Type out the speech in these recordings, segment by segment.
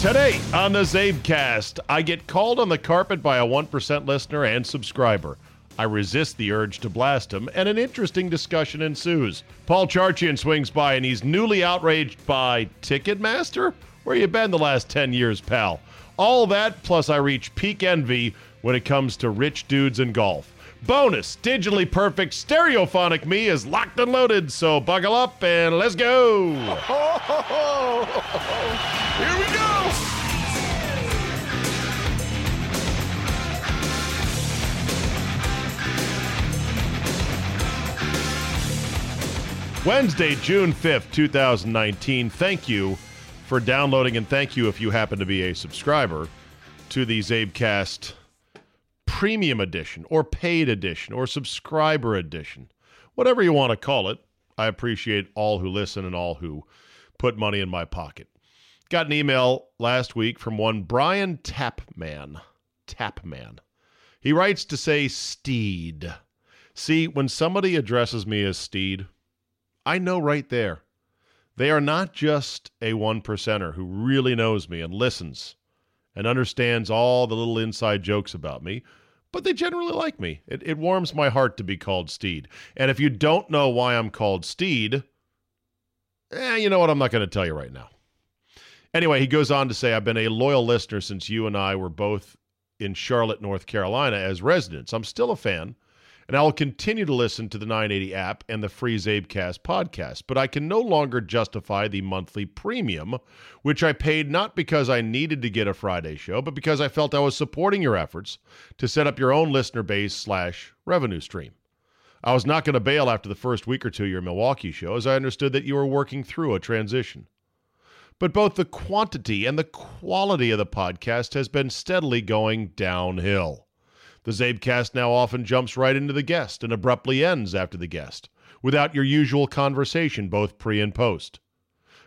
Today on the CzabeCast, I get called on the carpet by a 1% listener and subscriber. I resist the urge to blast him, and an interesting discussion ensues. Paul Charchian swings by, and he's newly outraged by Ticketmaster? Where you been the last 10 years, pal? All that, plus I reach peak envy when it comes to rich dudes and golf. Bonus, digitally perfect, stereophonic me is locked and loaded, so buckle up and let's go! Ho, ho, ho, ho, ho. Here we go! Wednesday, June 5th, 2019. Thank you for downloading, and thank you if you happen to be a subscriber to the CzabeCast Premium Edition, or Paid Edition, or Subscriber Edition. Whatever you want to call it, I appreciate all who listen and all who put money in my pocket. Got an email last week from one Brian Tapman. He writes to say Steed. See, when somebody addresses me as Steed, I know right there. They are not just a one percenter who really knows me and listens and understands all the little inside jokes about me, but they generally like me. It warms my heart to be called Steed. And if you don't know why I'm called Steed, you know what? I'm not going to tell you right now. Anyway, he goes on to say, I've been a loyal listener since you and I were both in Charlotte, North Carolina as residents. I'm still a fan, and I will continue to listen to the 980 app and the free CzabeCast podcast, but I can no longer justify the monthly premium, which I paid not because I needed to get a Friday show, but because I felt I was supporting your efforts to set up your own listener base / revenue stream. I was not going to bail after the first week or two of your Milwaukee show, as I understood that you were working through a transition. But both the quantity and the quality of the podcast has been steadily going downhill. The CzabeCast now often jumps right into the guest and abruptly ends after the guest, without your usual conversation, both pre and post.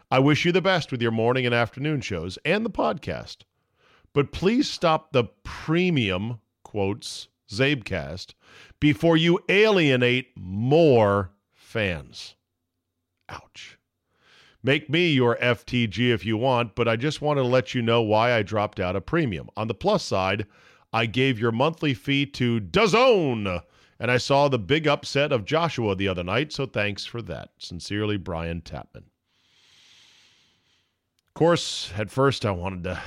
I wish you the best with your morning and afternoon shows and the podcast, but please stop the premium, quotes, CzabeCast before you alienate more fans. Ouch. Make me your FTG if you want, but I just want to let you know why I dropped out of premium. On the plus side, I gave your monthly fee to Dazone, and I saw the big upset of Joshua the other night, so thanks for that. Sincerely, Brian Tapman. Of course, at first I wanted to,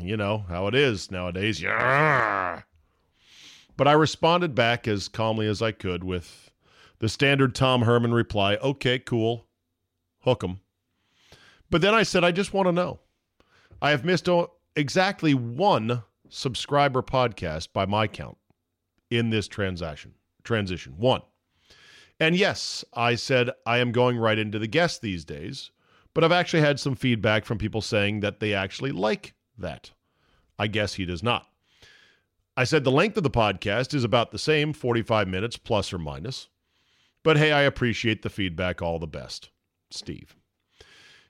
you know, how it is nowadays. Yeah. But I responded back as calmly as I could with the standard Tom Herman reply, okay, cool, hook 'em. But then I said, I just want to know. I have missed exactly one subscriber podcast by my count in this transition. One. And yes, I said I am going right into the guest these days, but I've actually had some feedback from people saying that they actually like that. I guess he does not. I said the length of the podcast is about the same, 45 minutes plus or minus. But hey, I appreciate the feedback. All the best, Steve.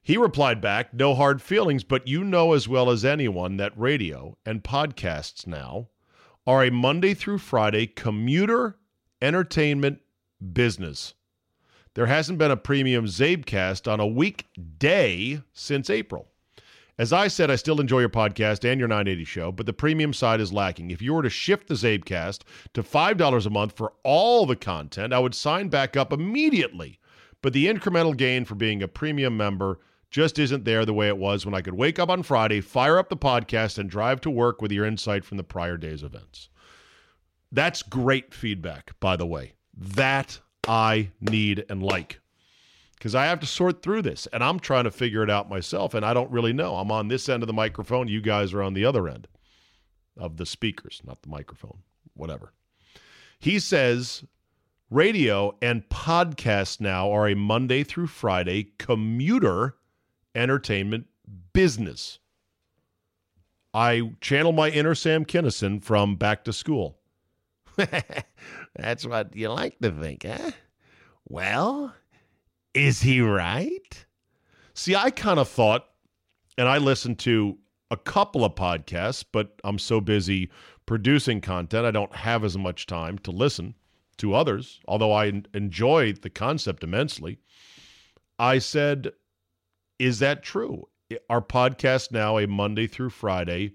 He replied back, no hard feelings, but you know as well as anyone that radio and podcasts now are a Monday through Friday commuter entertainment business. There hasn't been a premium CzabeCast on a weekday since April. As I said, I still enjoy your podcast and your 980 show, but the premium side is lacking. If you were to shift the CzabeCast to $5 a month for all the content, I would sign back up immediately. But the incremental gain for being a premium member just isn't there the way it was when I could wake up on Friday, fire up the podcast, and drive to work with your insight from the prior day's events. That's great feedback, by the way. That I need and like. Because I have to sort through this, and I'm trying to figure it out myself, and I don't really know. I'm on this end of the microphone. You guys are on the other end of the speakers, not the microphone, whatever. He says radio and podcast now are a Monday through Friday commuter entertainment business. I channel my inner Sam Kinnison from Back to School. That's what you like to think, huh? Well, is he right? See, I kind of thought, and I listened to a couple of podcasts, but I'm so busy producing content, I don't have as much time to listen to others, although I enjoy the concept immensely. I said, is that true? Our podcast now, a Monday through Friday,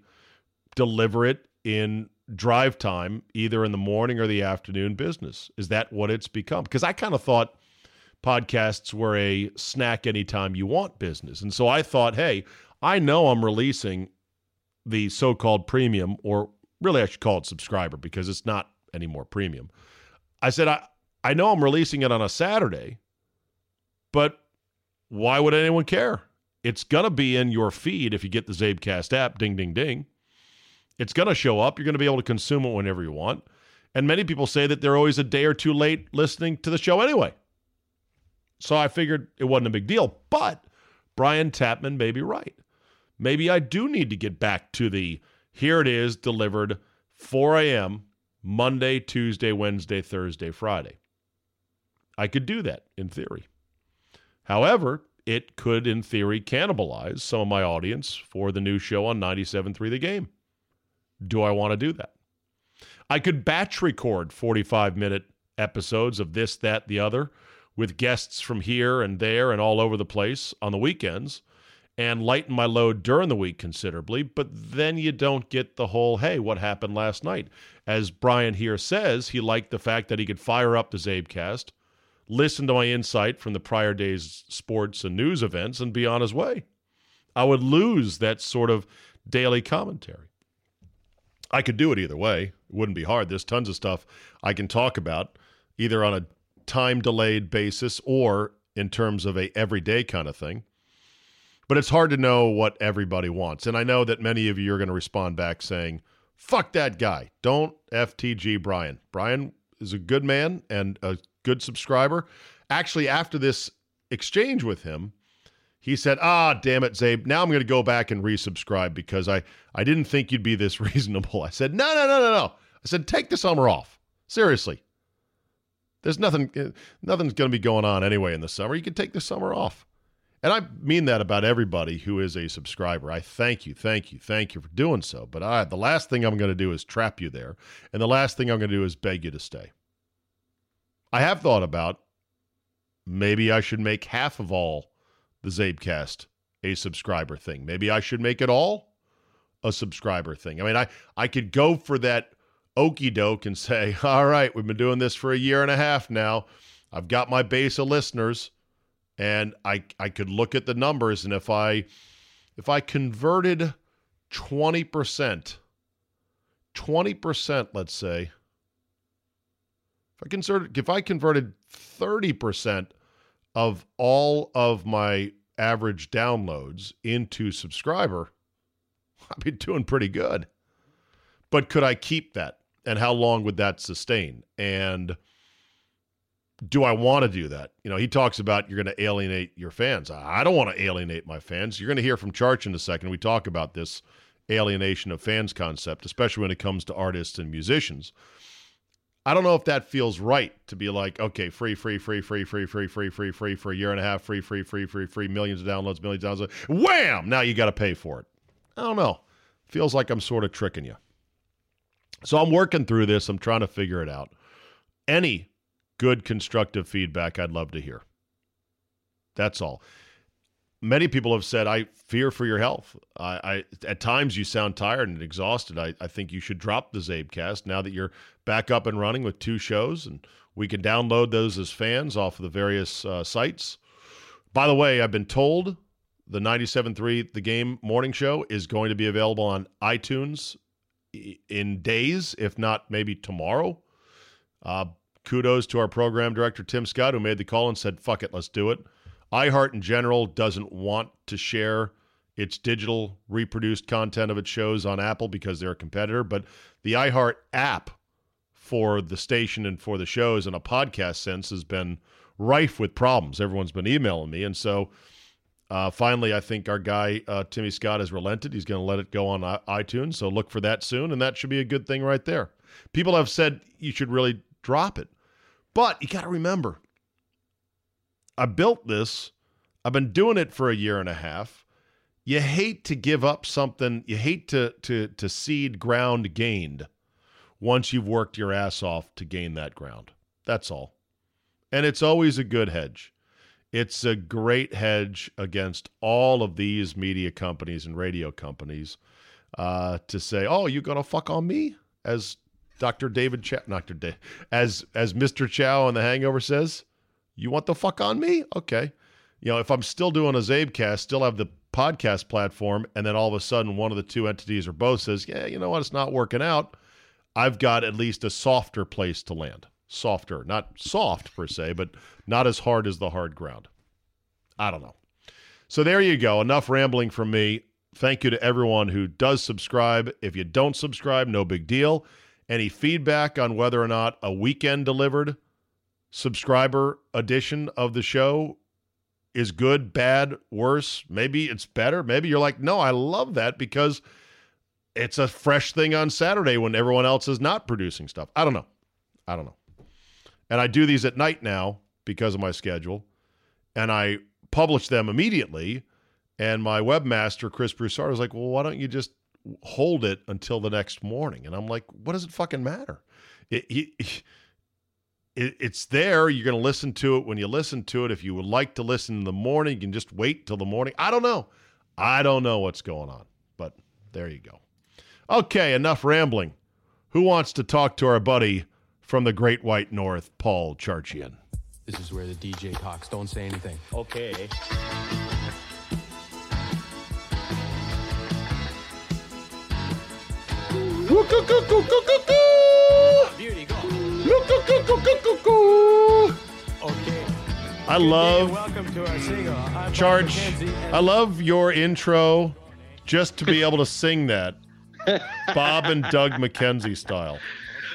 deliver it in drive time, either in the morning or the afternoon business. Is that what it's become? Because I kind of thought podcasts were a snack anytime you want business. And so I thought, hey, I know I'm releasing the so-called premium, or really I should call it subscriber because it's not anymore premium. I said, I know I'm releasing it on a Saturday, but why would anyone care? It's going to be in your feed if you get the CzabeCast app, ding, ding, ding. It's going to show up. You're going to be able to consume it whenever you want. And many people say that they're always a day or two late listening to the show anyway. So I figured it wasn't a big deal, but Brian Tapman may be right. Maybe I do need to get back to the, here it is, delivered 4 a.m., Monday, Tuesday, Wednesday, Thursday, Friday. I could do that, in theory. However, it could, in theory, cannibalize some of my audience for the new show on 97.3 The Game. Do I want to do that? I could batch record 45-minute episodes of this, that, the other, with guests from here and there and all over the place on the weekends and lighten my load during the week considerably, but then you don't get the whole, hey, what happened last night? As Brian here says, he liked the fact that he could fire up the CzabeCast, listen to my insight from the prior day's sports and news events, and be on his way. I would lose that sort of daily commentary. I could do it either way. It wouldn't be hard. There's tons of stuff I can talk about, either on a time-delayed basis or in terms of a everyday kind of thing. But it's hard to know what everybody wants. And I know that many of you are going to respond back saying, fuck that guy. Don't FTG Brian. Brian is a good man and a good subscriber. Actually, after this exchange with him, he said, damn it, Zabe, now I'm going to go back and resubscribe because I didn't think you'd be this reasonable. I said, no. I said, take the summer off. Seriously. There's nothing's going to be going on anyway in the summer. You can take the summer off. And I mean that about everybody who is a subscriber. I thank you for doing so. But the last thing I'm going to do is trap you there. And the last thing I'm going to do is beg you to stay. I have thought about maybe I should make half of all the CzabeCast a subscriber thing. Maybe I should make it all a subscriber thing. I mean, I could go for that okie doke and say, all right, we've been doing this for a year and a half now. I've got my base of listeners, and I could look at the numbers, and if I converted 20%, let's say, if I converted 30% of all of my average downloads into subscriber, I'd be doing pretty good. But could I keep that? And how long would that sustain? And do I want to do that? You know, he talks about you're going to alienate your fans. I don't want to alienate my fans. You're going to hear from Charch in a second. We talk about this alienation of fans concept, especially when it comes to artists and musicians. I don't know if that feels right to be like, okay, free for a year and a half, free, millions of downloads. Wham! Now you got to pay for it. I don't know. Feels like I'm sort of tricking you. So I'm working through this. I'm trying to figure it out. Any good constructive feedback, I'd love to hear. That's all. Many people have said, I fear for your health. I at times you sound tired and exhausted. I think you should drop the CzabeCast now that you're back up and running with 2 shows, and we can download those as fans off of the various sites. By the way, I've been told The 97.3 The Game morning show is going to be available on iTunes in days, if not maybe tomorrow. Kudos to our program director, Tim Scott, who made the call and said, fuck it, let's do it. iHeart in general doesn't want to share its digital reproduced content of its shows on Apple because they're a competitor, but the iHeart app for the station and for the shows in a podcast sense has been rife with problems. Everyone's been emailing me, and so finally I think our guy Timmy Scott has relented. He's going to let it go on iTunes, so look for that soon, and that should be a good thing right there. People have said you should really drop it, but you got to remember, I built this. I've been doing it for a year and a half. You hate to give up something. You hate to cede ground gained once you've worked your ass off to gain that ground. That's all. And it's always a good hedge. It's a great hedge against all of these media companies and radio companies to say, oh, you gonna fuck on me? As Dr. David Chow, as Mr. Chow on The Hangover says, you want the fuck on me? Okay. You know, if I'm still doing a CzabeCast, still have the podcast platform, and then all of a sudden one of the two entities or both says, yeah, you know what, it's not working out, I've got at least a softer place to land. Softer, not soft per se, but not as hard as the hard ground. I don't know. So there you go. Enough rambling from me. Thank you to everyone who does subscribe. If you don't subscribe, no big deal. Any feedback on whether or not a weekend delivered subscriber edition of the show is good, bad, worse? Maybe it's better. Maybe you're like, no, I love that because it's a fresh thing on Saturday when everyone else is not producing stuff. I don't know. And I do these at night now because of my schedule, and I publish them immediately. And my webmaster, Chris Broussard, was like, well, why don't you just hold it until the next morning? And I'm like, what does it fucking matter? It's there. You're going to listen to it when you listen to it. If you would like to listen in the morning, you can just wait till the morning. I don't know what's going on, but there you go. Okay, enough rambling. Who wants to talk to our buddy from the Great White North, Paul Charchian? This is where the DJ talks. Don't say anything. Okay. Beauty, go. Okay. I love. Welcome to our single. Charge. I love your intro, just to be able to sing that, Bob and Doug McKenzie style.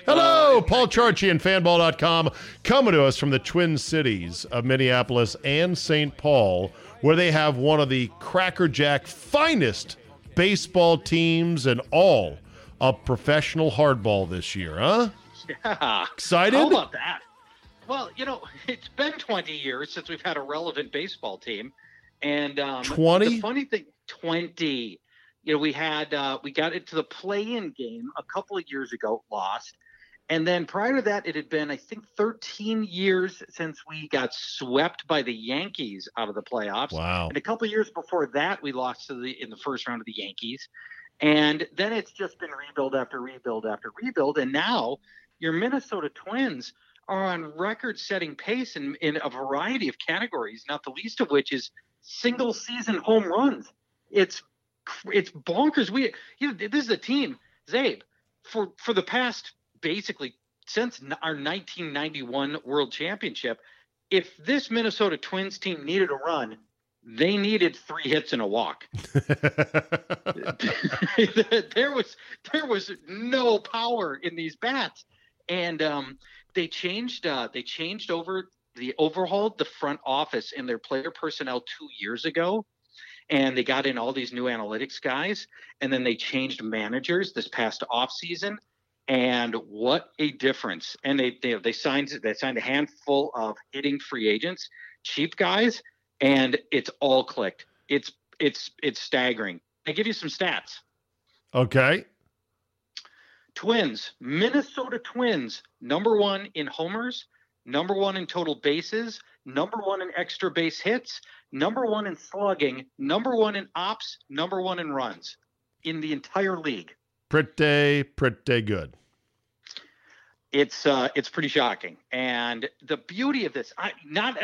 Hello, Paul Charchian, fanball.com, coming to us from the Twin Cities of Minneapolis and St. Paul, where they have one of the crackerjack finest baseball teams and all of professional hardball this year, huh? Yeah. Excited? How about that? Well, you know, it's been 20 years since we've had a relevant baseball team. And 20? The funny thing, 20. You know, we got into the play-in game a couple of years ago, lost. And then prior to that, it had been, I think, 13 years since we got swept by the Yankees out of the playoffs. Wow. And a couple of years before that, we lost in the first round of the Yankees. And then it's just been rebuild after rebuild after rebuild. And now your Minnesota Twins are on record-setting pace in a variety of categories, not the least of which is single-season home runs. It's bonkers. This is a team, Zabe, for the past – basically, since our 1991 World Championship, if this Minnesota Twins team needed a run, they needed 3 hits and a walk. there was no power in these bats, and they changed over the overhauled the front office and their player personnel 2 years ago. And they got in all these new analytics guys, and then they changed managers this past offseason. And what a difference! And they signed a handful of hitting free agents, cheap guys, and it's all clicked. It's staggering. I give you some stats. Okay. Minnesota Twins, #1 in homers, #1 in total bases, #1 in extra base hits, #1 in slugging, #1 in ops, #1 in runs in the entire league. Pretty good. It's pretty shocking. And the beauty of this, not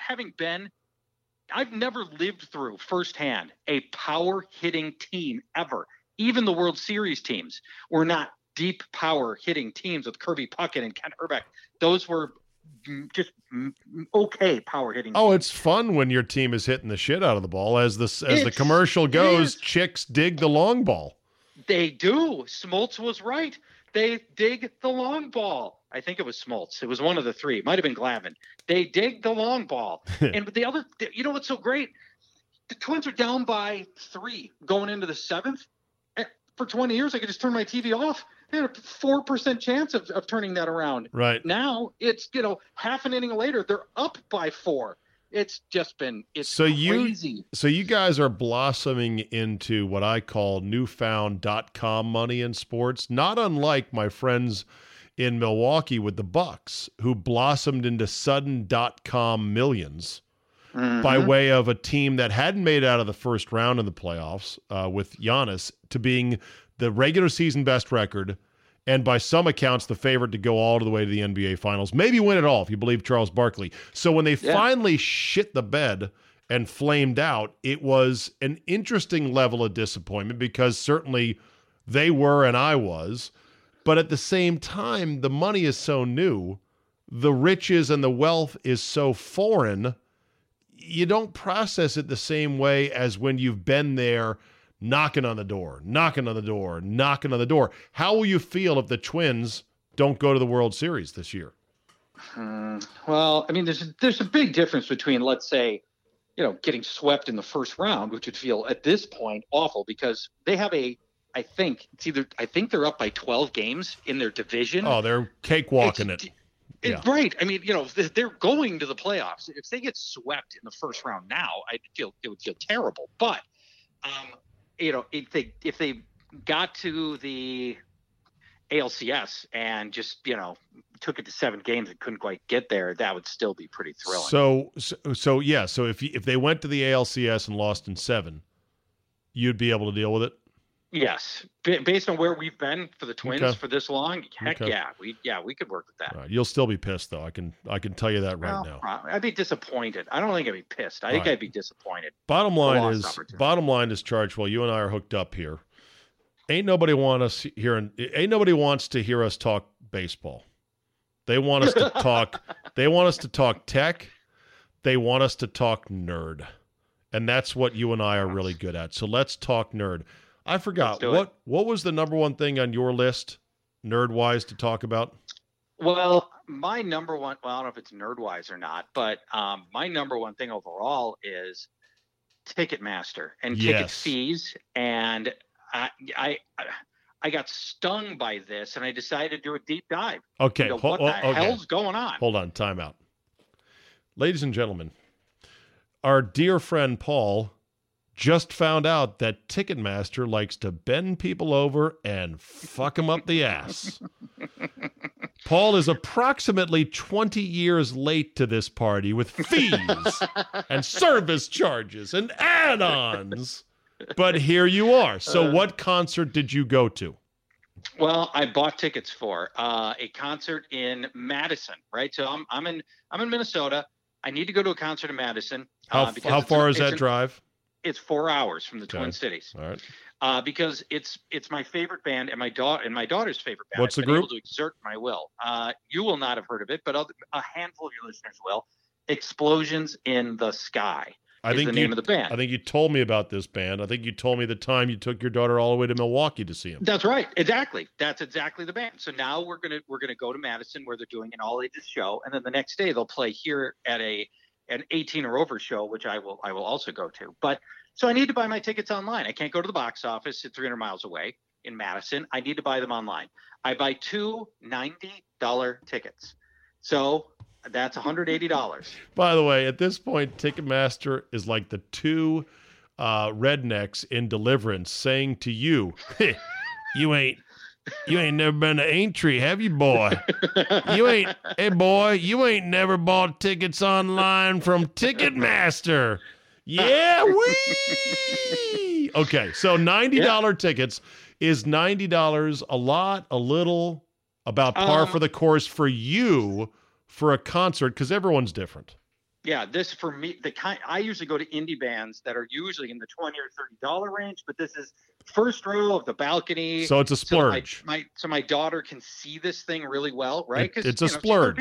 having been I've never lived through firsthand a power-hitting team ever. Even the World Series teams were not deep power-hitting teams with Kirby Puckett and Ken Herbeck. Those were just okay power-hitting teams. Oh, it's fun when your team is hitting the shit out of the ball. As the commercial goes, chicks dig the long ball. They do. Smoltz was right. They dig the long ball. I think it was Smoltz. It was one of the three. It might have been Glavin. They dig the long ball. And the other, you know what's so great? The Twins are down by 3 going into the 7th. For 20 years, I could just turn my TV off. They had a 4% chance of turning that around. Right. Now, it's, half an inning later, they're up by 4. It's just been crazy. So you guys are blossoming into what I call newfound.com money in sports, not unlike my friends in Milwaukee with the Bucks, who blossomed into sudden.com millions by way of a team that hadn't made it out of the first round in the playoffs with Giannis to being the regular season best record. And by some accounts, the favorite to go all the way to the NBA Finals, maybe win it all, if you believe Charles Barkley. So when they finally shit the bed and flamed out, it was an interesting level of disappointment because certainly they were and I was. But at the same time, the money is so new, the riches and the wealth is so foreign, you don't process it the same way as when you've been there knocking on the door. How will you feel if the Twins don't go to the World Series this year? Well, I mean, there's a big difference between, let's say, getting swept in the first round, which would feel at this point awful because they have I think they're up by 12 games in their division. Oh, they're cakewalking it. Right. I mean, they're going to the playoffs. If they get swept in the first round now, it would feel terrible. But if they got to the ALCS and just, took it to 7 games and couldn't quite get there, that would still be pretty thrilling. So if they went to the ALCS and lost in 7, you'd be able to deal with it? Yes. Based on where we've been for the Twins for this long, heck yeah. We could work with that. Right. You'll still be pissed, though. I can tell you that right now. Probably. I'd be disappointed. I don't think I'd be pissed. I think I'd be disappointed. Bottom line is, Charge, while you and I are hooked up here, ain't nobody wants to hear us talk baseball. They want us to talk tech. They want us to talk nerd. And that's what you and I are really good at. So let's talk nerd. I forgot. What was the number one thing on your list, nerd-wise, to talk about? Well, my number one – well, I don't know if it's nerd-wise or not, but my number one thing overall is Ticketmaster and ticket fees. And I got stung by this, and I decided to do a deep dive. Okay. What the hell's going on? Hold on. Time out. Ladies and gentlemen, our dear friend Paul – just found out that Ticketmaster likes to bend people over and fuck them up the ass. Paul is approximately 20 years late to this party with fees and service charges and add-ons. But here you are. So what concert did you go to? Well, I bought tickets for a concert in Madison, right? So I'm in Minnesota. I need to go to a concert in Madison. How far is that drive? It's 4 hours from the Twin Cities. All right. Because it's my favorite band and my daughter's favorite band. What's the group? I've been able to exert my will. You will not have heard of it, but a handful of your listeners will. Explosions in the Sky is the name of the band. I think you told me about this band. I think you told me the time you took your daughter all the way to Milwaukee to see them. That's right. Exactly. That's exactly the band. So now we're gonna go to Madison where they're doing an all-ages show, and then the next day they'll play here at an 18 or over show, which I will also go to. But so I need to buy my tickets online. I can't go to the box office. It's 300 miles away in Madison. I need to buy them online. I buy two $90 tickets. So that's $180. By the way, at this point, Ticketmaster is like the two rednecks in Deliverance saying to you, hey, You ain't never been to Aintree, have you, boy? You ain't never bought tickets online from Ticketmaster. Yeah, wee! Okay, so $90 tickets. Is $90 a lot, a little, about par for the course for you for a concert? Because everyone's different. Yeah, this for me, the kind I usually go to indie bands that are usually in the $20 or $30 range, but this is first row of the balcony. So it's a splurge. So my daughter can see this thing really well, right? It's a splurge.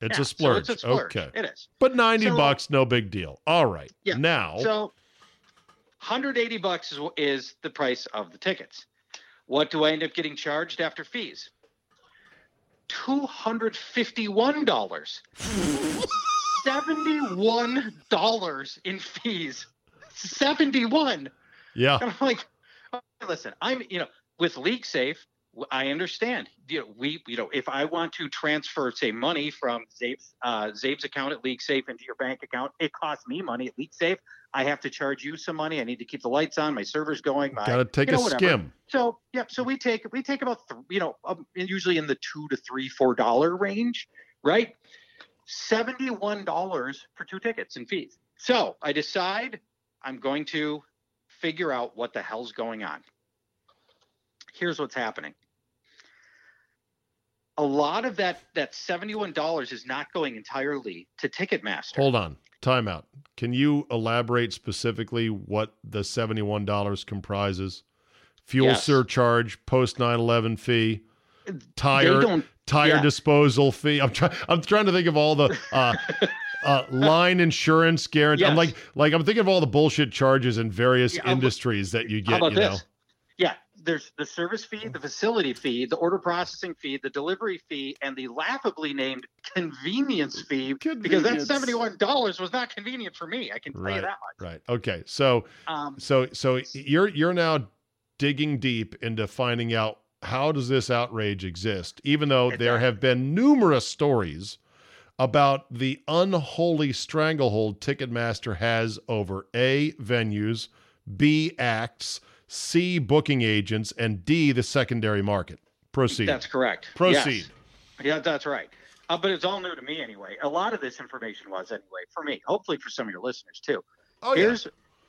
It's a splurge. Okay, it is. But $90, no big deal. All right. Yeah. Now, so $180 is the price of the tickets. What do I end up getting charged after fees? $251. $71 in fees. 71. Yeah. And I'm like, listen, with League Safe, I understand. If I want to transfer, say, money from Zabe's account at League Safe into your bank account, it costs me money at League Safe. I have to charge you some money. I need to keep the lights on, my server's going. Gotta take a skim. So yeah, so we take about usually in the $2 to $4 range, right? $71 for two tickets in fees. So I decide I'm going to figure out what the hell's going on. Here's what's happening. A lot of that $71 is not going entirely to Ticketmaster. Hold on. Timeout. Can you elaborate specifically what the $71 comprises? Fuel surcharge, post 9/11 fee, tire disposal fee. I'm trying to think of all the line insurance guarantee. Yes. I'm thinking of all the bullshit charges in various industries that you get. How about this? Yeah, there's the service fee, the facility fee, the order processing fee, the delivery fee, and the laughably named convenience fee. Because that $71 was not convenient for me. I can tell you that much. Right. Okay. So so you're now digging deep into finding out, how does this outrage exist? Even though there have been numerous stories about the unholy stranglehold Ticketmaster has over A, venues, B, acts, C, booking agents, and D, the secondary market. Proceed. That's correct. Proceed. Yes. Yeah, that's right. But it's all new to me anyway. A lot of this information was anyway for me, hopefully for some of your listeners too. Oh, yeah.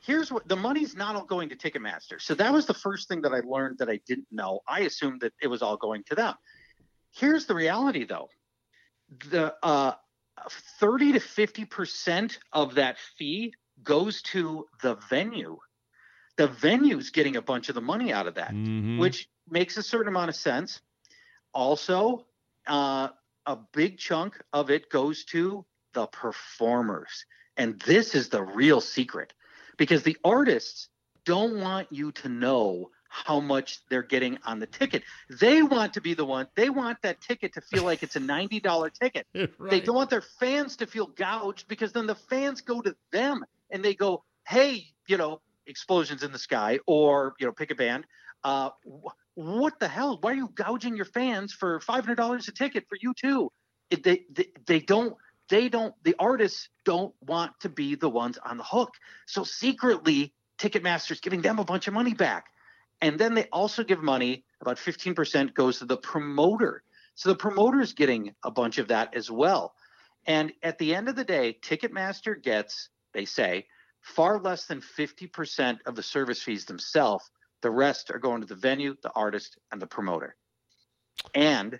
Here's what the money's not all going to Ticketmaster. So that was the first thing that I learned that I didn't know. I assumed that it was all going to them. Here's the reality, though. The 30 to 50% of that fee goes to the venue. The venue's getting a bunch of the money out of that, which makes a certain amount of sense. Also, a big chunk of it goes to the performers. And this is the real secret. Because the artists don't want you to know how much they're getting on the ticket. They want to be the one. They want that ticket to feel like it's a $90 ticket. Right. They don't want their fans to feel gouged, because then the fans go to them and they go, hey, Explosions in the Sky, or, pick a band. What the hell? Why are you gouging your fans for $500 a ticket for you too? The artists don't want to be the ones on the hook. So secretly, Ticketmaster's giving them a bunch of money back. And then they also give money, about 15% goes to the promoter. So the promoter's getting a bunch of that as well. And at the end of the day, Ticketmaster gets, they say, far less than 50% of the service fees themselves. The rest are going to the venue, the artist, and the promoter. And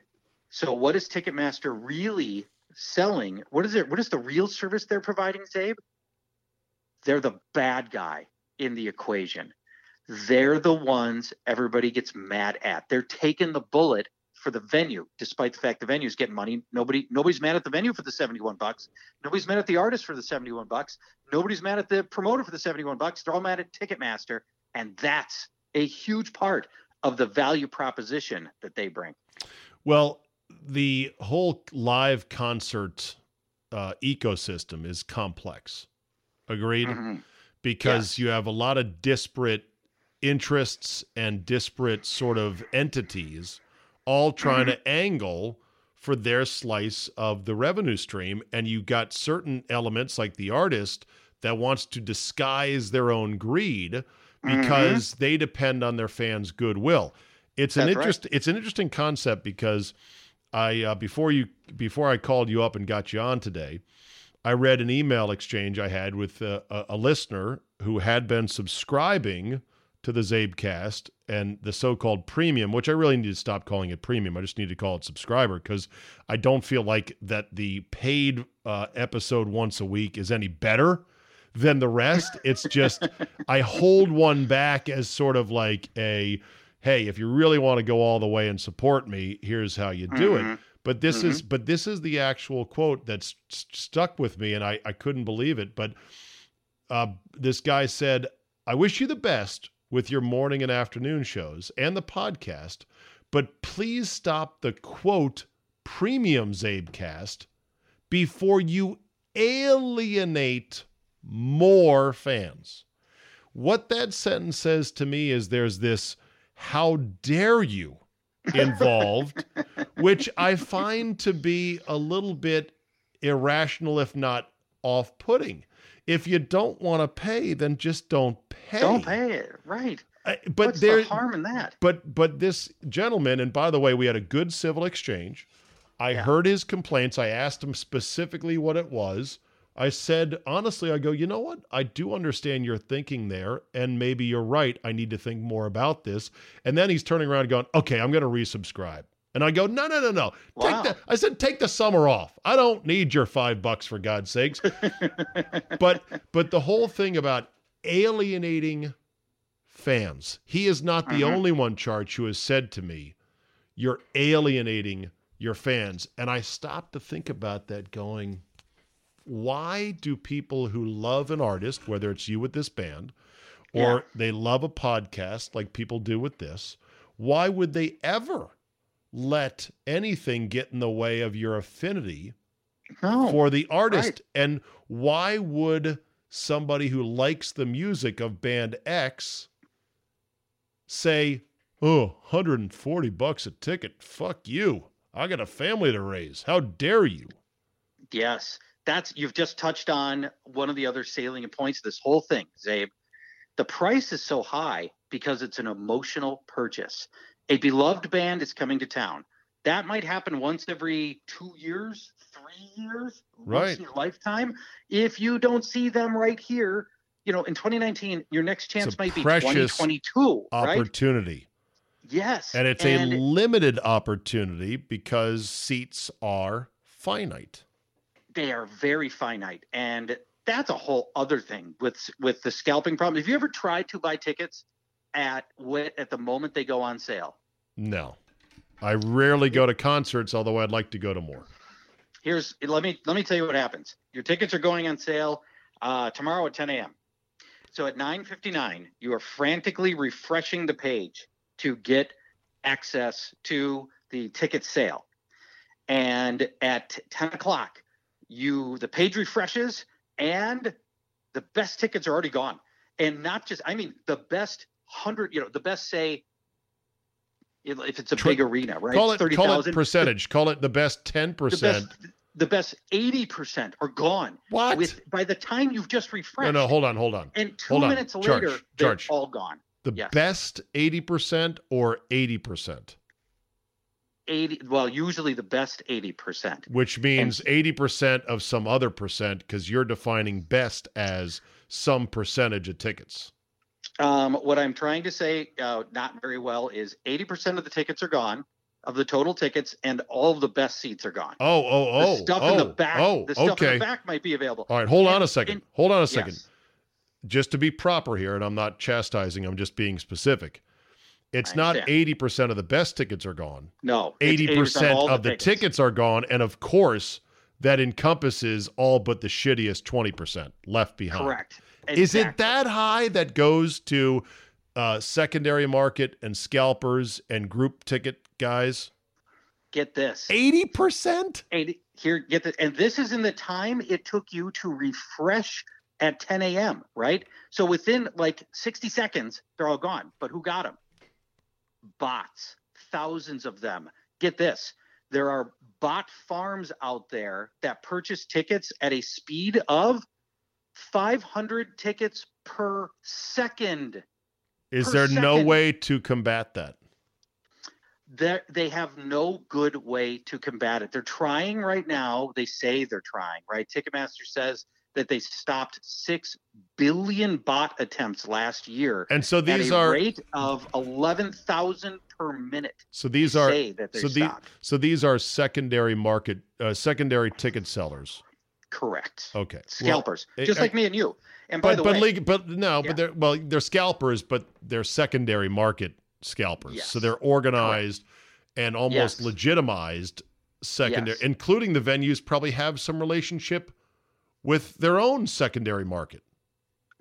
so what is Ticketmaster really selling? What is the real service they're providing, Zabe? They're the bad guy in the equation. They're the ones everybody gets mad at. They're taking the bullet for the venue, despite the fact the venue's getting money. Nobody's mad at the venue for the $71. Nobody's mad at the artist for the $71. Nobody's mad at the promoter for the $71. They're all mad at Ticketmaster, and that's a huge part of the value proposition that they bring. Well, the whole live concert ecosystem is complex. Agreed? Mm-hmm. Because you have a lot of disparate interests and disparate sort of entities all trying to angle for their slice of the revenue stream. And you got certain elements like the artist that wants to disguise their own greed because they depend on their fans' goodwill. It's an interesting concept, because I before I called you up and got you on today, I read an email exchange I had with a listener who had been subscribing to the CzabeCast and the so-called premium, which I really need to stop calling it premium. I just need to call it subscriber, because I don't feel like that the paid episode once a week is any better than the rest. It's just, I hold one back as sort of like a, hey, if you really want to go all the way and support me, here's how you do it. But this is, but this is the actual quote that's stuck with me, and I couldn't believe it. But this guy said, "I wish you the best with your morning and afternoon shows and the podcast, but please stop the quote premium CzabeCast before you alienate more fans." What that sentence says to me is there's this "how dare you" involved, which I find to be a little bit irrational, if not off-putting. If you don't want to pay, then just don't pay. Don't pay it, right? But what's the harm in that? But this gentleman, and by the way, we had a good civil exchange. I heard his complaints. I asked him specifically what it was. I said, honestly, I go, you know what? I do understand your thinking there, and maybe you're right. I need to think more about this. And then he's turning around and going, okay, I'm going to resubscribe. And I go, no. Wow. I said, take the summer off. I don't need your $5 for God's sakes. But the whole thing about alienating fans, he is not the only one, Charch, who has said to me, you're alienating your fans. And I stopped to think about that going, why do people who love an artist, whether it's you with this band, or they love a podcast like people do with this, why would they ever let anything get in the way of your affinity for the artist? And why would somebody who likes the music of band X say, oh, $140 a ticket, fuck you, I got a family to raise, how dare you? Yes. You've just touched on one of the other salient points of this whole thing, Zabe. The price is so high because it's an emotional purchase. A beloved band is coming to town. That might happen once every 2 years, 3 years, once in your lifetime. If you don't see them right here, you know, in 2019, your next chance might be 2022. Opportunity. Right? Yes. And it's a limited opportunity because seats are finite. They are very finite, and that's a whole other thing with the scalping problem. Have you ever tried to buy tickets at the moment they go on sale? No, I rarely go to concerts, although I'd like to go to more. Let me tell you what happens. Your tickets are going on sale tomorrow at 10 a.m. So at 9:59, you are frantically refreshing the page to get access to the ticket sale, and at 10 o'clock. The page refreshes and the best tickets are already gone. And not just, I mean, the best 100, you know, the best, say, if it's a big arena, right? Call it 30,000. Call it percentage. Call it the best 10%. The best 80% are gone. What? By the time you've just refreshed. No, hold on. And two minutes later, they're all gone. The best 80% or 80%? 80, well, usually the best 80%. Which means 80% of some other percent, because you're defining best as some percentage of tickets. What I'm trying to say, not very well, is 80% of the tickets are gone, of the total tickets, and all of the best seats are gone. Oh. The stuff in the back. In the back might be available. All right, hold on a second. Yes. Just to be proper here, and I'm not chastising, I'm just being specific. It's not 80% of the best tickets are gone. No. 80% of the tickets are gone. And of course, that encompasses all but the shittiest 20% left behind. Correct. Exactly. Is it that high that goes to secondary market and scalpers and group ticket guys? Get this. 80%? Get this. And this is in the time it took you to refresh at 10 a.m., right? So within like 60 seconds, they're all gone. But who got them? Bots, thousands of them. Get this. There are bot farms out there that purchase tickets at a speed of 500 tickets per second. No way to combat that? They have no good way to combat it. They're trying right now. They say they're trying, right? Ticketmaster says that they stopped 6 billion bot attempts last year. And so these are at a rate of 11,000 per minute. So these are these are secondary market secondary ticket sellers. Correct. Okay. Scalpers, well, just like me and you. And by the way, but they're they're scalpers, but they're secondary market scalpers. Yes. So they're organized and almost legitimized secondary, including the venues probably have some relationship with their own secondary market.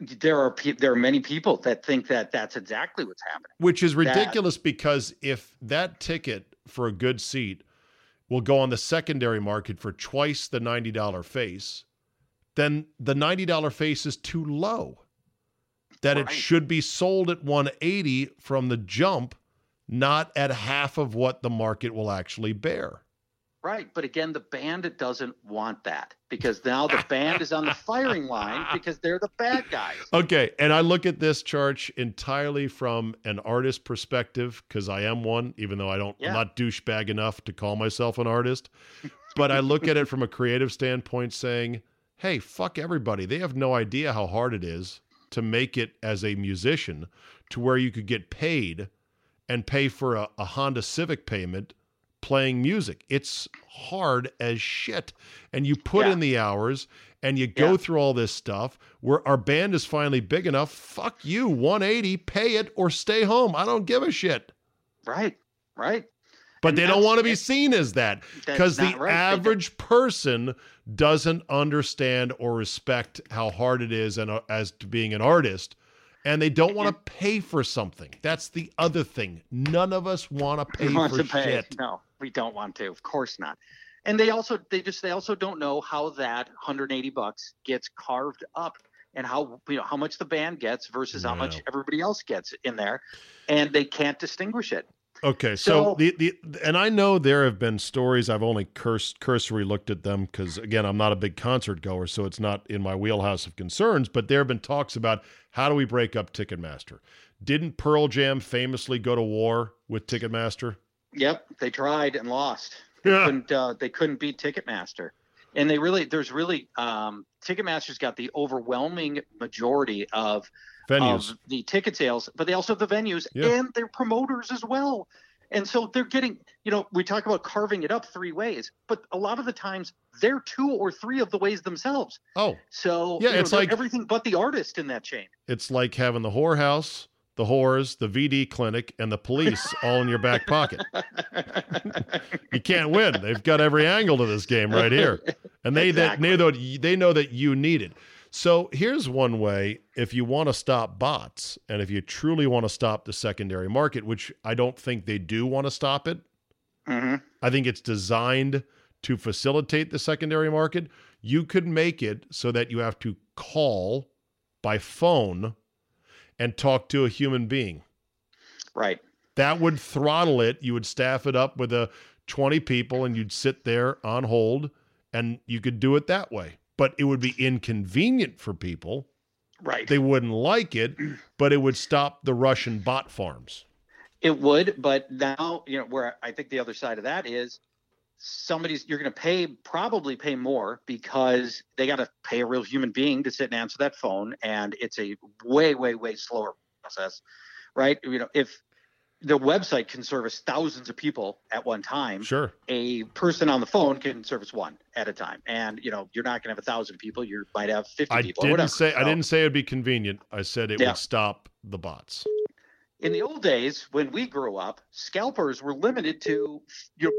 There are many people that think that that's exactly what's happening, which is ridiculous because if that ticket for a good seat will go on the secondary market for twice the $90 face, then the $90 face is too low. It should be sold at $180 from the jump, not at half of what the market will actually bear. Right, but again, the band doesn't want that because now the band is on the firing line because they're the bad guys. Okay, and I look at this, Charch, entirely from an artist perspective because I am one, even though I'm not douchebag enough to call myself an artist. But I look at it from a creative standpoint saying, hey, fuck everybody. They have no idea how hard it is to make it as a musician to where you could get paid and pay for a Honda Civic payment playing music. It's hard as shit. And you put in the hours and you go through all this stuff where our band is finally big enough. Fuck you, 180, pay it or stay home. I don't give a shit. Right. But and they don't want to be seen as that because the average person doesn't understand or respect how hard it is and as to being an artist. And they don't want to pay for something. That's the other thing. None of us want to pay for shit. No, we don't want to. Of course not. And they also don't know how that $180 gets carved up and how much the band gets versus how much everybody else gets in there, and they can't distinguish it. Okay, so and I know there have been stories. I've only cursory looked at them because, again, I'm not a big concert goer, so it's not in my wheelhouse of concerns, but there have been talks about how do we break up Ticketmaster? Didn't Pearl Jam famously go to war with Ticketmaster? Yep, they tried and lost. They couldn't beat Ticketmaster. And Ticketmaster's got the overwhelming majority of venues, of the ticket sales, but they also have the venues and their promoters as well. And so they're getting, we talk about carving it up three ways, but a lot of the times they're two or three of the ways themselves. Oh, so it's like everything but the artist in that chain. It's like having the whorehouse, the whores, the VD clinic, and the police all in your back pocket. You can't win. They've got every angle to this game right here. And they know that you need it. So here's one way, if you want to stop bots and if you truly want to stop the secondary market, which I don't think they do want to stop it. Mm-hmm. I think it's designed to facilitate the secondary market. You could make it so that you have to call by phone and talk to a human being. Right. That would throttle it. You would staff it up with 20 people and you'd sit there on hold and you could do it that way. But it would be inconvenient for people. Right. They wouldn't like it, but it would stop the Russian bot farms. It would, but now, where I think the other side of that is you're going to probably pay more because they got to pay a real human being to sit and answer that phone. And it's a way, way, way slower process, right? If the website can service thousands of people at one time. Sure. A person on the phone can service one at a time. And, you're not going to have 1,000 people. You might have 50 people. I didn't say it'd be convenient. I said it would stop the bots. In the old days, when we grew up, scalpers were limited to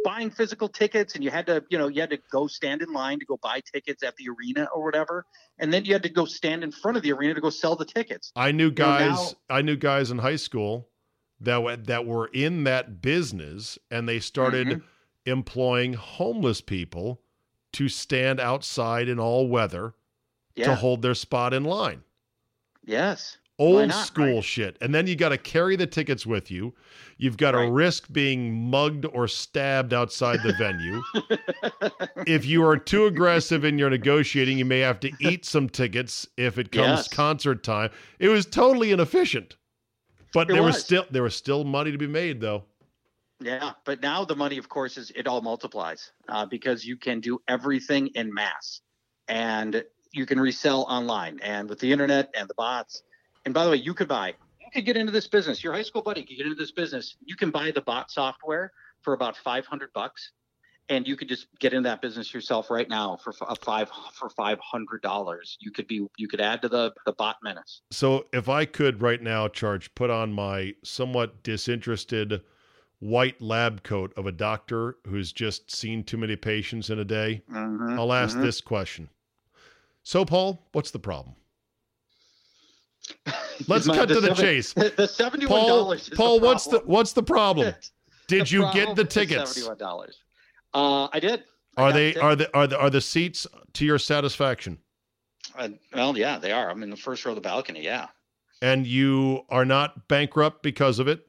buying physical tickets and you had to go stand in line to go buy tickets at the arena or whatever. And then you had to go stand in front of the arena to go sell the tickets. I knew guys in high school that were in that business, and they started employing homeless people to stand outside in all weather to hold their spot in line. Yes. Old school shit. And then you got to carry the tickets with you. You've got to risk being mugged or stabbed outside the venue. If you are too aggressive in your negotiating, you may have to eat some tickets if it comes concert time. It was totally inefficient. But there was still money to be made, though. Yeah, but now the money, of course, it all multiplies because you can do everything in mass. And you can resell online and with the internet and the bots. And by the way, you could get into this business. Your high school buddy could get into this business. You can buy the bot software for about $500, and you could just get in that business yourself right now for $500. You could add to the bot menace. So if I could right now, Charge, put on my somewhat disinterested white lab coat of a doctor who's just seen too many patients in a day, I'll ask this question. So, Paul, what's the problem? Let's cut to the chase. The $71. Paul, what's the problem? Did you get the tickets? $71. I did. Are the seats to your satisfaction? Well, yeah, they are. I'm in the first row of the balcony. Yeah. And you are not bankrupt because of it?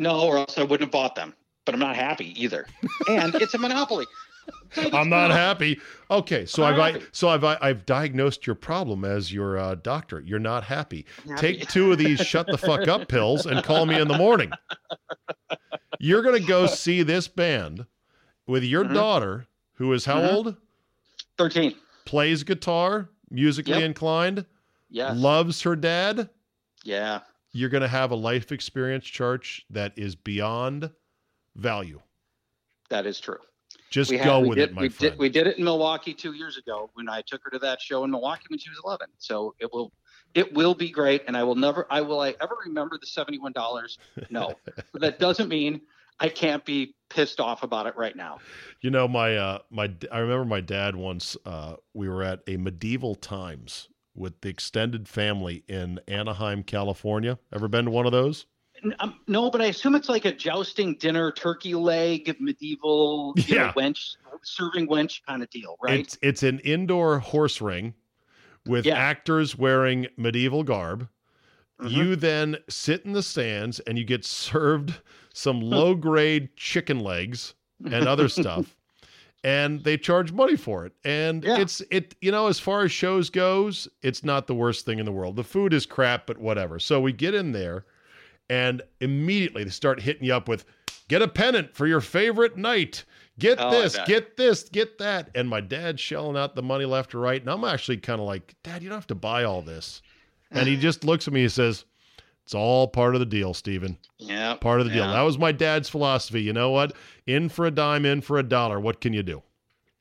No, or else I wouldn't have bought them, but I'm not happy either. And it's a monopoly. I'm not happy. Okay. So I've diagnosed your problem as your doctor. You're not happy. Take 2 of these shut the fuck up pills and call me in the morning. You're going to go see this band with your daughter, who is how old? 13. Plays guitar, musically inclined. Yeah. Loves her dad. Yeah. You're going to have a life experience, Church, that is beyond value. That is true. Just go with it, my friend. We did it in Milwaukee 2 years ago when I took her to that show in Milwaukee when she was 11. So it will be great, and I ever remember the $71? No. But that doesn't mean I can't be pissed off about it right now. You know, I remember my dad once. We were at a Medieval Times with the extended family in Anaheim, California. Ever been to one of those? No, but I assume it's like a jousting dinner, turkey leg, medieval, serving wench kind of deal, right? It's an indoor horse ring with actors wearing medieval garb. You then sit in the stands and you get served some low-grade chicken legs and other stuff, and they charge money for it. And as far as shows goes, it's not the worst thing in the world. The food is crap, but whatever. So we get in there, and immediately they start hitting you up with, get a pennant for your favorite night. Get this, get that. And my dad's shelling out the money left to right. And I'm actually kind of like, Dad, you don't have to buy all this. And he just looks at me and says, it's all part of the deal, Stephen. Yeah. Part of the deal. That was my dad's philosophy. You know what? In for a dime, in for a dollar. What can you do?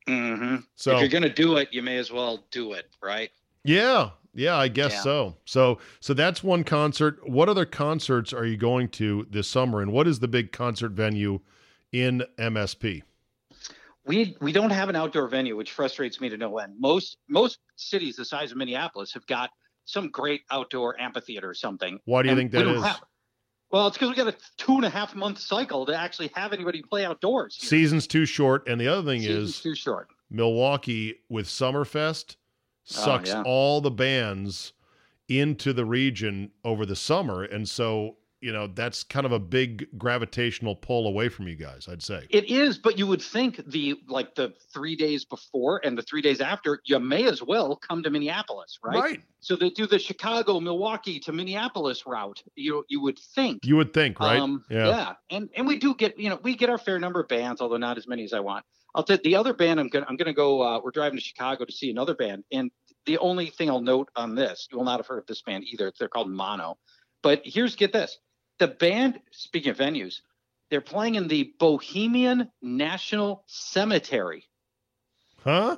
Mm-hmm. So if you're going to do it, you may as well do it, right? Yeah. Yeah, I guess so. So that's one concert. What other concerts are you going to this summer, and what is the big concert venue in MSP? We don't have an outdoor venue, which frustrates me to no end. Most cities the size of Minneapolis have got some great outdoor amphitheater or something. Why do you think that is? Well, it's because we got a 2.5 month cycle to actually have anybody play outdoors here. Season's too short, and the other thing is too short. Milwaukee with Summerfest sucks all the bands into the region over the summer. And so, that's kind of a big gravitational pull away from you guys, I'd say. It is, but you would think the 3 days before and the 3 days after, you may as well come to Minneapolis, right? Right. So they do the Chicago, Milwaukee to Minneapolis route. You would think. You would think, right? And we do get, we get our fair number of bands, although not as many as I want. I'll tell you, the other band I'm going to go, we're driving to Chicago to see another band. And the only thing I'll note on this, you will not have heard of this band either. They're called Mono. But get this. The band, speaking of venues, they're playing in the Bohemian National Cemetery. Huh?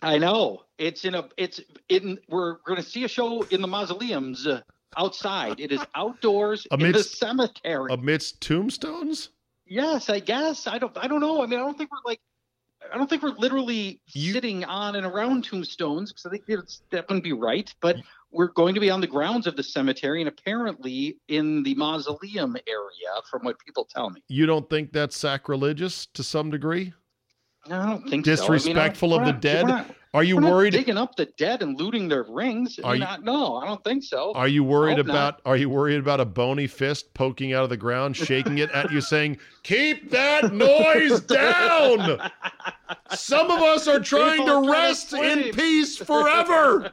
I know. We're going to see a show in the mausoleums outside. It is outdoors in the cemetery. Amidst tombstones? Yes, I guess. I don't know. I mean, I don't think we're literally sitting on and around tombstones, because I think that wouldn't be right. But we're going to be on the grounds of the cemetery and apparently in the mausoleum area, from what people tell me. You don't think that's sacrilegious to some degree? No, I don't think disrespectful so. I mean, of the dead? Are you worried? Not digging up the dead and looting their rings? No, I don't think so. Are you worried about a bony fist poking out of the ground, shaking it at you, saying, "Keep that noise down"? Some of us are trying to rest in peace forever.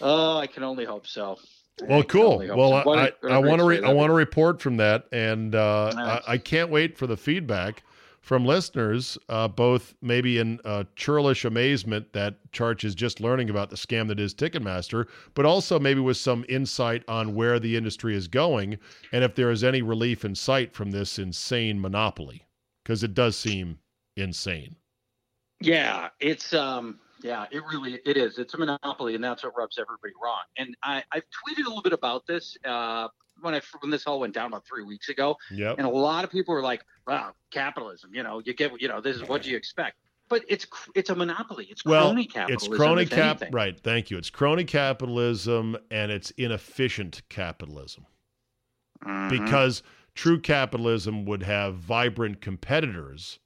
Oh, I can only hope so. Well, cool. Well, I want to report from that, and I can't wait for the feedback from listeners, both maybe in churlish amazement that Charch is just learning about the scam that is Ticketmaster, but also maybe with some insight on where the industry is going and if there is any relief in sight from this insane monopoly, because it does seem insane. Yeah, it's yeah, it really, it is. It's a monopoly, and that's what rubs everybody wrong. And I've tweeted a little bit about this when this all went down about 3 weeks ago. Yep. And a lot of people were like, wow, capitalism, you know, you get, you know, this is what you expect. But it's a monopoly. It's crony capitalism. It's crony capitalism. Right. Thank you. It's crony capitalism, and it's inefficient capitalism. Mm-hmm. Because true capitalism would have vibrant competitors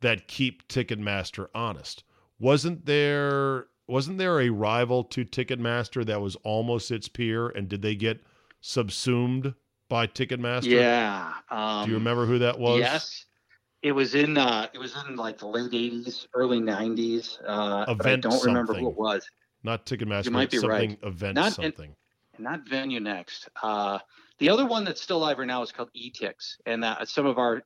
that keep Ticketmaster honest. Wasn't there a rival to Ticketmaster that was almost its peer, and did they get subsumed by Ticketmaster? Yeah. Do you remember who that was? Yes. It was in like the late 80s, early 90s. I don't remember who it was. Not Ticketmaster. You might be something, right. Not Venue Next. The other one that's still live right now is called eTix, and some of our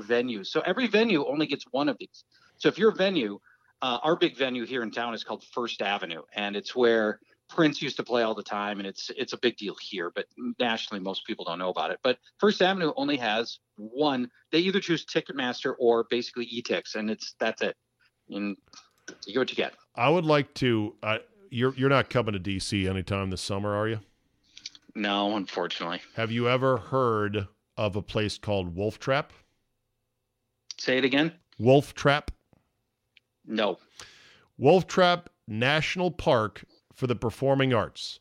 venues. So every venue only gets one of these. So if you're a venue, our big venue here in town is called First Avenue, and it's where Prince used to play all the time, and it's a big deal here, but nationally most people don't know about it. But First Avenue only has one. They either choose Ticketmaster or basically eTix, and that's it. And you get what you get. I would like to you're not coming to DC anytime this summer, are you? No, unfortunately. Have you ever heard of a place called Wolf Trap? Say it again. Wolf Trap. No. Wolf Trap National Park for the Performing Arts.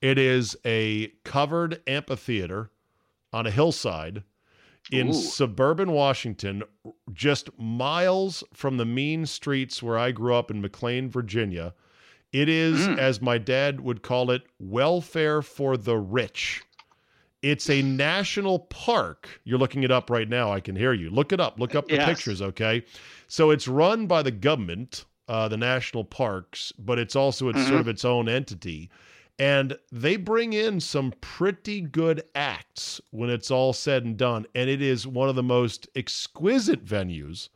It is a covered amphitheater on a hillside in suburban Washington, just miles from the mean streets where I grew up in McLean, Virginia. It is, as my dad would call it, welfare for the rich. It's a national park. You're looking it up right now. I can hear you. Look it up. Look up the pictures, okay? So it's run by the government, the national parks, but it's also sort of its own entity. And they bring in some pretty good acts when it's all said and done. And it is one of the most exquisite venues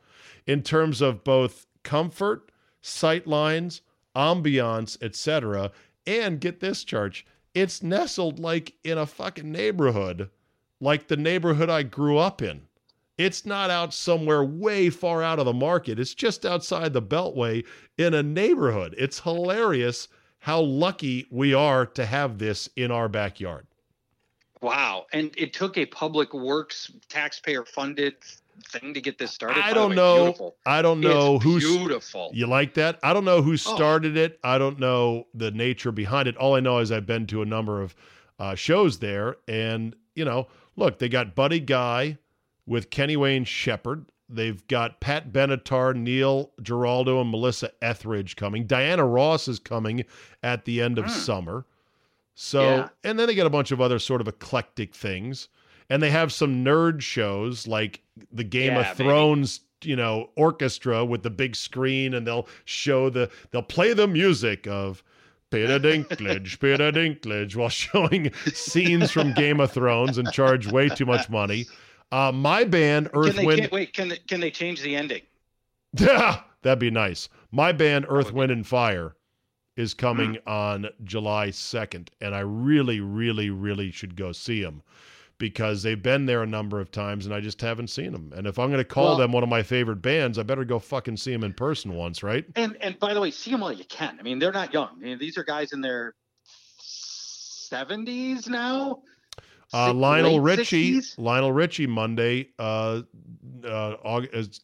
in terms of both comfort, sight lines, ambiance, etc. And get this, Charch, it's nestled like in a fucking neighborhood, like the neighborhood I grew up in. It's not out somewhere way far out of the market. It's just outside the Beltway in a neighborhood. It's hilarious how lucky we are to have this in our backyard. Wow. And it took a public works taxpayer-funded thing to get this started. I don't know. You like that? I don't know who started it. I don't know the nature behind it. All I know is I've been to a number of shows there, and you know, look, they got Buddy Guy with Kenny Wayne Shepherd. They've got Pat Benatar, Neil Giraldo, and Melissa Etheridge coming. Diana Ross is coming at the end of summer. So, and then they got a bunch of other sort of eclectic things. And they have some nerd shows like the Game of Thrones, you know, orchestra with the big screen, and they'll play the music of Peter Dinklage, Peter Dinklage, while showing scenes from Game of Thrones and charge way too much money. My band, Can they change the ending? That'd be nice. My band, Earth, Wind, and Fire, is coming on July 2nd, and I really, really, really should go see them, because they've been there a number of times and I just haven't seen them. And if I'm going to call them one of my favorite bands, I better go fucking see them in person once, right? And by the way, see them while you can. I mean, they're not young. I mean, these are guys in their 70s now. Lionel Richie, Monday,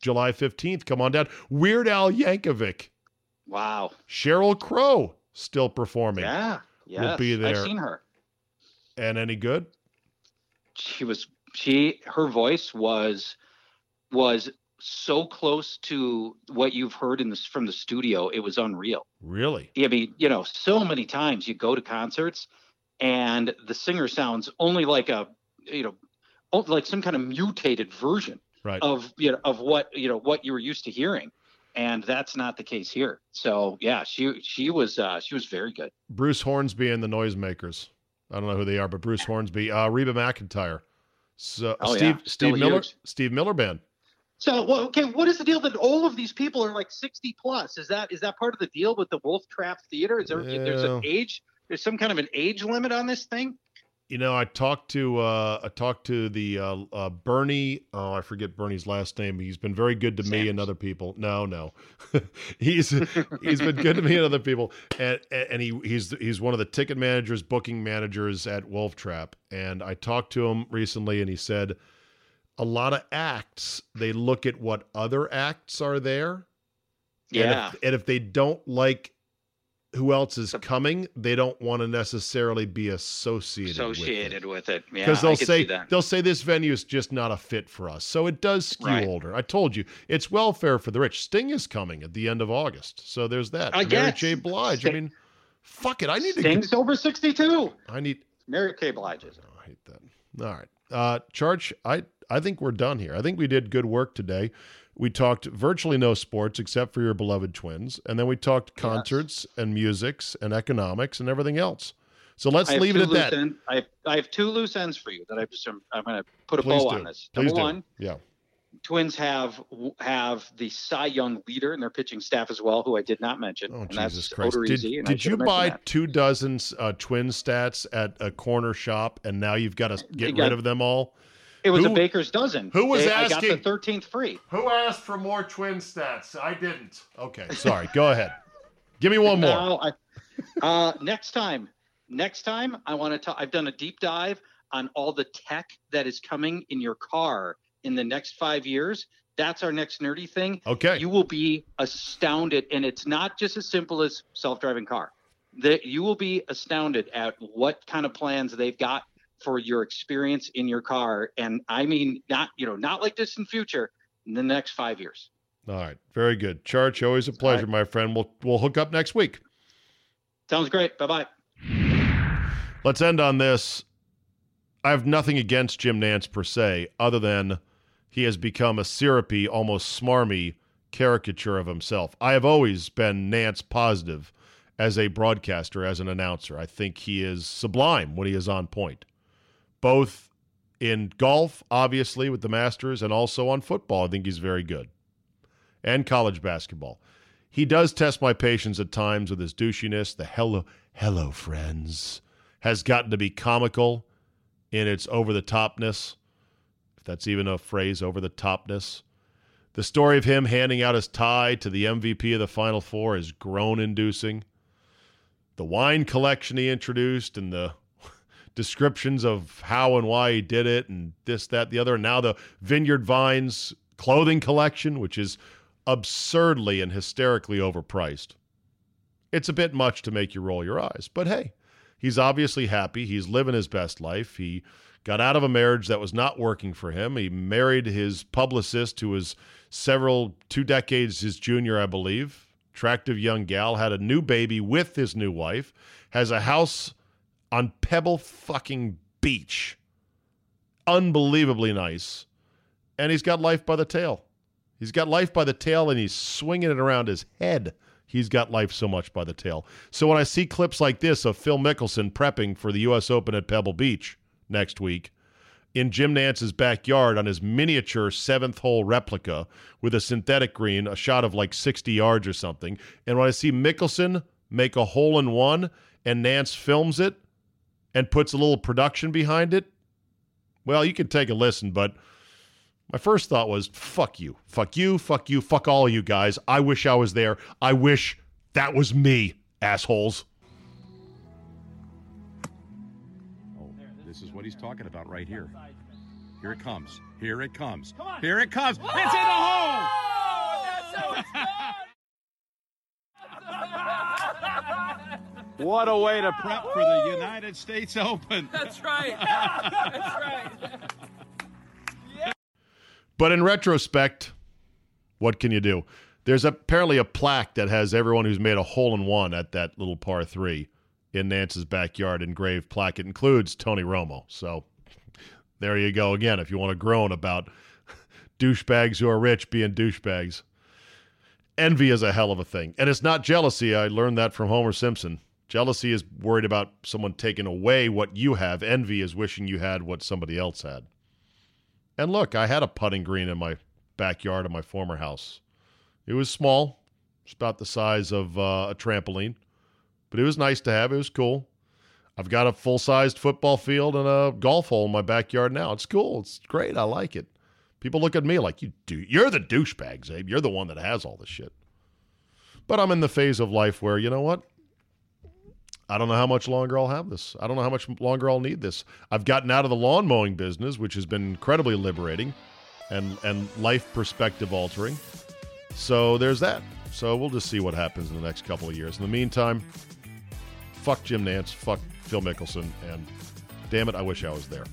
July 15th. Come on down. Weird Al Yankovic. Wow. Sheryl Crow still performing. Yeah. Yes. Will be there. I've seen her. And any good? Her voice was so close to what you've heard from the studio. It was unreal. Really? I mean, you know, so many times you go to concerts and the singer sounds only like like some kind of mutated version of what you were used to hearing. And that's not the case here. So yeah, she was very good. Bruce Hornsby and the Noisemakers. I don't know who they are, but Bruce Hornsby, Reba McEntire, Steve Miller Band. So, well, okay, what is the deal that all of these people are like 60 plus? Is that part of the deal with the Wolf Trap Theater? Is there there's an age? There's some kind of an age limit on this thing? You know, I talked to the Bernie. Oh, I forget Bernie's last name. He's been very good to me and other people. No, he's been good to me and other people. And he's one of the ticket managers, booking managers at Wolf Trap. And I talked to him recently, and he said a lot of acts, they look at what other acts are there. Yeah, and if they don't like who else is coming, they don't want to necessarily be associated with it. Yeah, because they'll say this venue is just not a fit for us. So it does skew older. I told you, it's welfare for the rich. Sting is coming at the end of August, so there's that. Mary J. Blige. I mean, fuck it. I need to. Sting's over 62. I need Mary J. Blige. I hate that. All right, Charch. I think we're done here. I think we did good work today. We talked virtually no sports except for your beloved Twins. And then we talked concerts and musics and economics and everything else. So let's leave it at that. I have two loose ends for you that I'm going to put a bow on this. Number one, Twins have the Cy Young leader in their pitching staff as well, who I did not mention. Oh, and Jesus Christ. Did you buy 24 Twin stats at a corner shop and now you've got to get rid of them all? It was a baker's dozen. Who was asking? I got the 13th free. Who asked for more Twin stats? I didn't. Okay, sorry. Go ahead. Give me one more. Next time, I want to talk. I've done a deep dive on all the tech that is coming in your car in the next 5 years. That's our next nerdy thing. Okay. You will be astounded, and it's not just as simple as self-driving car. You will be astounded at what kind of plans they've got for your experience in your car. And I mean, not like this in future, in the next 5 years. All right. Very good. Charch, always a pleasure, my friend. We'll hook up next week. Sounds great. Bye-bye. Let's end on this. I have nothing against Jim Nantz per se, other than he has become a syrupy, almost smarmy caricature of himself. I have always been Nantz positive as a broadcaster, as an announcer. I think he is sublime when he is on point. Both in golf, obviously, with the Masters, and also on football. I think he's very good. And college basketball. He does test my patience at times with his douchiness. The hello, friends, has gotten to be comical in its over-the-topness, if that's even a phrase, over-the-topness. The story of him handing out his tie to the MVP of the Final Four is groan-inducing. The wine collection he introduced and the descriptions of how and why he did it and this, that, the other. And now the Vineyard Vines clothing collection, which is absurdly and hysterically overpriced. It's a bit much to make you roll your eyes. But hey, he's obviously happy. He's living his best life. He got out of a marriage that was not working for him. He married his publicist, who was two decades his junior, I believe. Attractive young gal. Had a new baby with his new wife. Has a house on Pebble fucking Beach. Unbelievably nice. And he's got life by the tail. He's got life by the tail, and he's swinging it around his head. He's got life so much by the tail. So when I see clips like this of Phil Mickelson prepping for the U.S. Open at Pebble Beach next week, in Jim Nance's backyard on his miniature 7th-hole replica with a synthetic green, a shot of like 60 yards or something, and when I see Mickelson make a hole-in-one and Nance films it, and puts a little production behind it, well, you can take a listen, but my first thought was, fuck you, fuck all you guys. I wish I was there. I wish that was me, assholes. Oh, this is what he's talking about right here. Here it comes. Here it comes. It's in the hole! That's how it's done! What a way to prep for the United States Open. That's right. Yeah. But in retrospect, what can you do? There's apparently a plaque that has everyone who's made a hole-in-one at that little par 3 in Nance's backyard engraved plaque. It includes Tony Romo. So there you go again, if you want to groan about douchebags who are rich being douchebags. Envy is a hell of a thing. And it's not jealousy. I learned that from Homer Simpson. Jealousy is worried about someone taking away what you have. Envy is wishing you had what somebody else had. And look, I had a putting green in my backyard of my former house. It was small. It's about the size of a trampoline. But it was nice to have. It was cool. I've got a full-sized football field and a golf hole in my backyard now. It's cool. It's great. I like it. People look at me like, you're the douchebag, Zabe. You're the one that has all this shit. But I'm in the phase of life where, you know what? I don't know how much longer I'll have this. I don't know how much longer I'll need this. I've gotten out of the lawn mowing business, which has been incredibly liberating and life perspective altering. So there's that. So we'll just see what happens in the next couple of years. In the meantime, fuck Jim Nantz, fuck Phil Mickelson, and damn it, I wish I was there.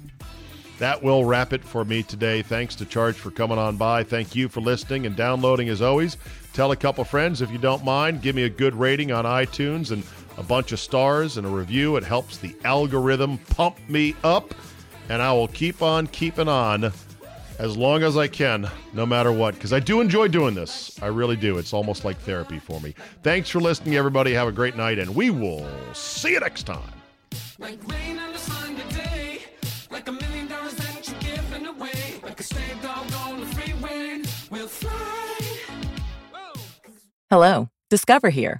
That will wrap it for me today. Thanks to Charge for coming on by. Thank you for listening and downloading as always. Tell a couple friends if you don't mind. Give me a good rating on iTunes and a bunch of stars and a review. It helps the algorithm pump me up, and I will keep on keeping on as long as I can, no matter what, because I do enjoy doing this. I really do. It's almost like therapy for me. Thanks for listening, everybody. Have a great night, and we will see you next time. Like rain on a Sunday day, like $1 million that you're giving away, like a stray dog on the freeway, we'll fly. Whoa. Hello, Discover here